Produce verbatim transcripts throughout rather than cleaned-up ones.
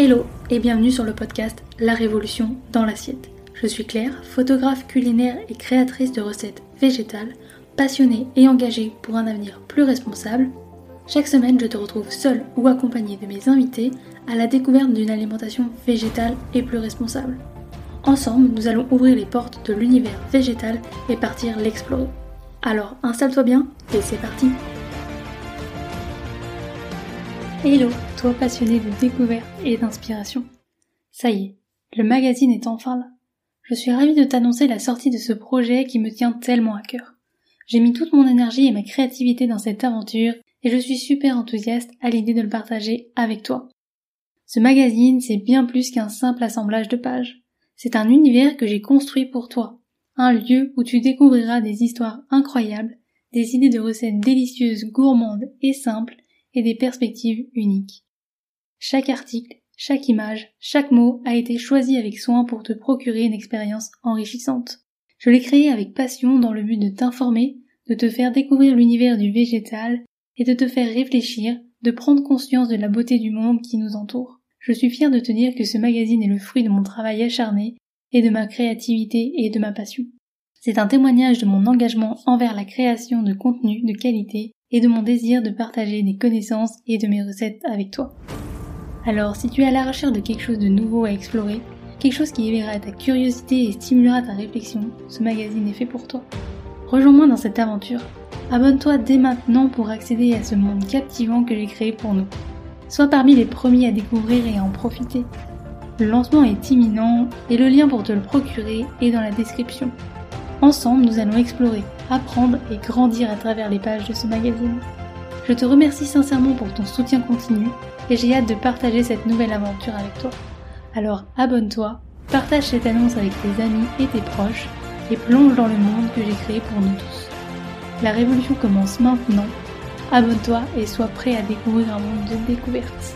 Hello et bienvenue sur le podcast La Révolution dans l'assiette. Je suis Claire, photographe culinaire et créatrice de recettes végétales, passionnée et engagée pour un avenir plus responsable. Chaque semaine, je te retrouve seule ou accompagnée de mes invités à la découverte d'une alimentation végétale et plus responsable. Ensemble, nous allons ouvrir les portes de l'univers végétal et partir l'explorer. Alors, installe-toi bien et c'est parti! Hello, toi passionné de découverte et d'inspiration. Ça y est, le magazine est enfin là. Je suis ravie de t'annoncer la sortie de ce projet qui me tient tellement à cœur. J'ai mis toute mon énergie et ma créativité dans cette aventure et je suis super enthousiaste à l'idée de le partager avec toi. Ce magazine, c'est bien plus qu'un simple assemblage de pages. C'est un univers que j'ai construit pour toi. Un lieu où tu découvriras des histoires incroyables, des idées de recettes délicieuses, gourmandes et simples, et des perspectives uniques. Chaque article, chaque image, chaque mot a été choisi avec soin pour te procurer une expérience enrichissante. Je l'ai créé avec passion dans le but de t'informer, de te faire découvrir l'univers du végétal et de te faire réfléchir, de prendre conscience de la beauté du monde qui nous entoure. Je suis fière de te dire que ce magazine est le fruit de mon travail acharné et de ma créativité et de ma passion. C'est un témoignage de mon engagement envers la création de contenus de qualité et de mon désir de partager des connaissances et de mes recettes avec toi. Alors, si tu es à la recherche de quelque chose de nouveau à explorer, quelque chose qui éveillera ta curiosité et stimulera ta réflexion, ce magazine est fait pour toi. Rejoins-moi dans cette aventure. Abonne-toi dès maintenant pour accéder à ce monde captivant que j'ai créé pour nous. Sois parmi les premiers à découvrir et à en profiter. Le lancement est imminent et le lien pour te le procurer est dans la description. Ensemble, nous allons explorer, apprendre et grandir à travers les pages de ce magazine. Je te remercie sincèrement pour ton soutien continu et j'ai hâte de partager cette nouvelle aventure avec toi. Alors abonne-toi, partage cette annonce avec tes amis et tes proches et plonge dans le monde que j'ai créé pour nous tous. La révolution commence maintenant. Abonne-toi et sois prêt à découvrir un monde de découvertes.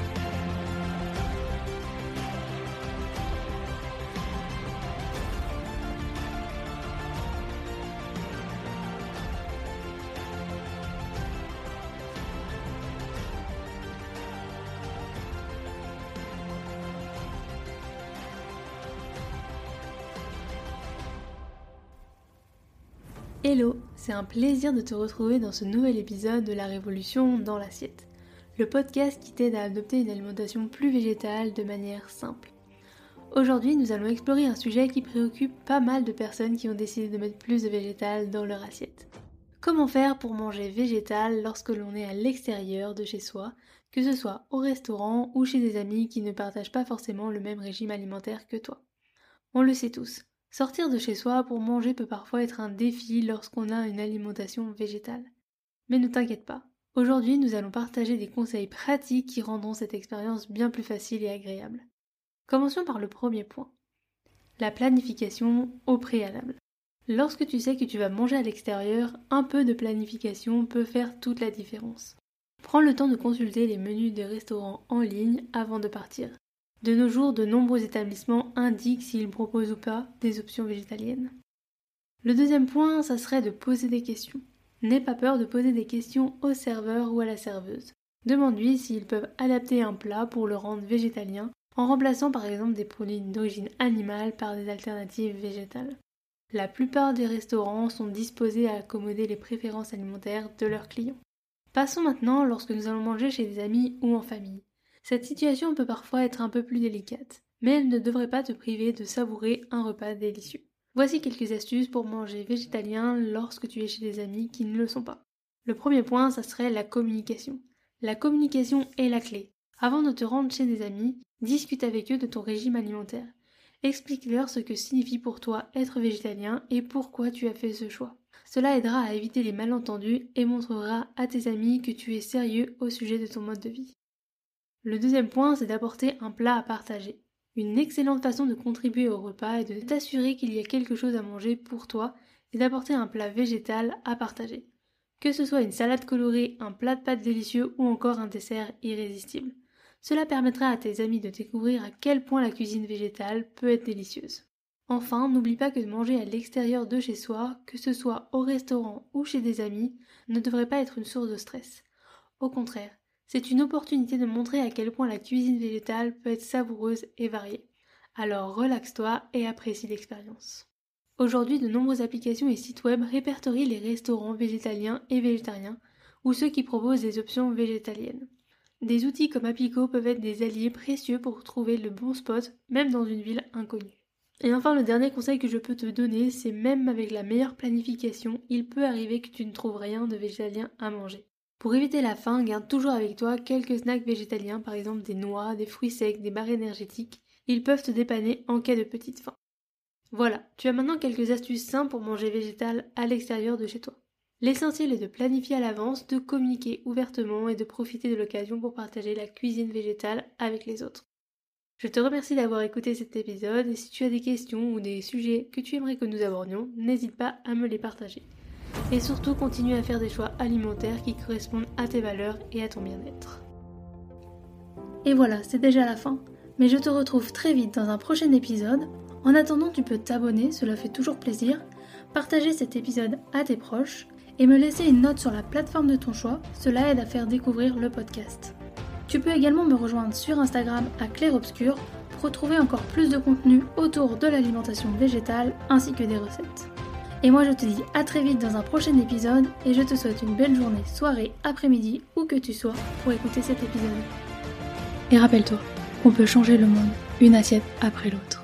Hello, c'est un plaisir de te retrouver dans ce nouvel épisode de La Révolution dans l'assiette, le podcast qui t'aide à adopter une alimentation plus végétale de manière simple. Aujourd'hui, nous allons explorer un sujet qui préoccupe pas mal de personnes qui ont décidé de mettre plus de végétal dans leur assiette. Comment faire pour manger végétal lorsque l'on est à l'extérieur de chez soi, que ce soit au restaurant ou chez des amis qui ne partagent pas forcément le même régime alimentaire que toi. On le sait tous. Sortir de chez soi pour manger peut parfois être un défi lorsqu'on a une alimentation végétale. Mais ne t'inquiète pas, aujourd'hui nous allons partager des conseils pratiques qui rendront cette expérience bien plus facile et agréable. Commençons par le premier point, la planification au préalable. Lorsque tu sais que tu vas manger à l'extérieur, un peu de planification peut faire toute la différence. Prends le temps de consulter les menus des restaurants en ligne avant de partir. De nos jours, de nombreux établissements indiquent s'ils proposent ou pas des options végétaliennes. Le deuxième point, ça serait de poser des questions. N'aie pas peur de poser des questions au serveur ou à la serveuse. Demande-lui s'ils peuvent adapter un plat pour le rendre végétalien, en remplaçant par exemple des produits d'origine animale par des alternatives végétales. La plupart des restaurants sont disposés à accommoder les préférences alimentaires de leurs clients. Passons maintenant lorsque nous allons manger chez des amis ou en famille. Cette situation peut parfois être un peu plus délicate, mais elle ne devrait pas te priver de savourer un repas délicieux. Voici quelques astuces pour manger végétalien lorsque tu es chez des amis qui ne le sont pas. Le premier point, ça serait la communication. La communication est la clé. Avant de te rendre chez des amis, discute avec eux de ton régime alimentaire. Explique-leur ce que signifie pour toi être végétalien et pourquoi tu as fait ce choix. Cela aidera à éviter les malentendus et montrera à tes amis que tu es sérieux au sujet de ton mode de vie. Le deuxième point, c'est d'apporter un plat à partager. Une excellente façon de contribuer au repas est de t'assurer qu'il y a quelque chose à manger pour toi et d'apporter un plat végétal à partager. Que ce soit une salade colorée, un plat de pâtes délicieux ou encore un dessert irrésistible. Cela permettra à tes amis de découvrir à quel point la cuisine végétale peut être délicieuse. Enfin, n'oublie pas que manger à l'extérieur de chez soi, que ce soit au restaurant ou chez des amis, ne devrait pas être une source de stress. Au contraire, C'est une opportunité de montrer à quel point la cuisine végétale peut être savoureuse et variée. Alors relaxe-toi et apprécie l'expérience. Aujourd'hui, de nombreuses applications et sites web répertorient les restaurants végétaliens et végétariens ou ceux qui proposent des options végétaliennes. Des outils comme Apico peuvent être des alliés précieux pour trouver le bon spot, même dans une ville inconnue. Et enfin, le dernier conseil que je peux te donner, c'est même avec la meilleure planification, il peut arriver que tu ne trouves rien de végétalien à manger. Pour éviter la faim, garde toujours avec toi quelques snacks végétaliens, par exemple des noix, des fruits secs, des barres énergétiques. Ils peuvent te dépanner en cas de petite faim. Voilà, tu as maintenant quelques astuces simples pour manger végétal à l'extérieur de chez toi. L'essentiel est de planifier à l'avance, de communiquer ouvertement et de profiter de l'occasion pour partager la cuisine végétale avec les autres. Je te remercie d'avoir écouté cet épisode et si tu as des questions ou des sujets que tu aimerais que nous abordions, n'hésite pas à me les partager. Et surtout, continue à faire des choix alimentaires qui correspondent à tes valeurs et à ton bien-être. Et voilà, c'est déjà la fin. Mais je te retrouve très vite dans un prochain épisode. En attendant, tu peux t'abonner, cela fait toujours plaisir, partager cet épisode à tes proches et me laisser une note sur la plateforme de ton choix, cela aide à faire découvrir le podcast. Tu peux également me rejoindre sur Instagram à Claireobscures pour retrouver encore plus de contenu autour de l'alimentation végétale ainsi que des recettes. Et moi je te dis à très vite dans un prochain épisode et je te souhaite une belle journée, soirée, après-midi, où que tu sois pour écouter cet épisode. Et rappelle-toi, on peut changer le monde, une assiette après l'autre.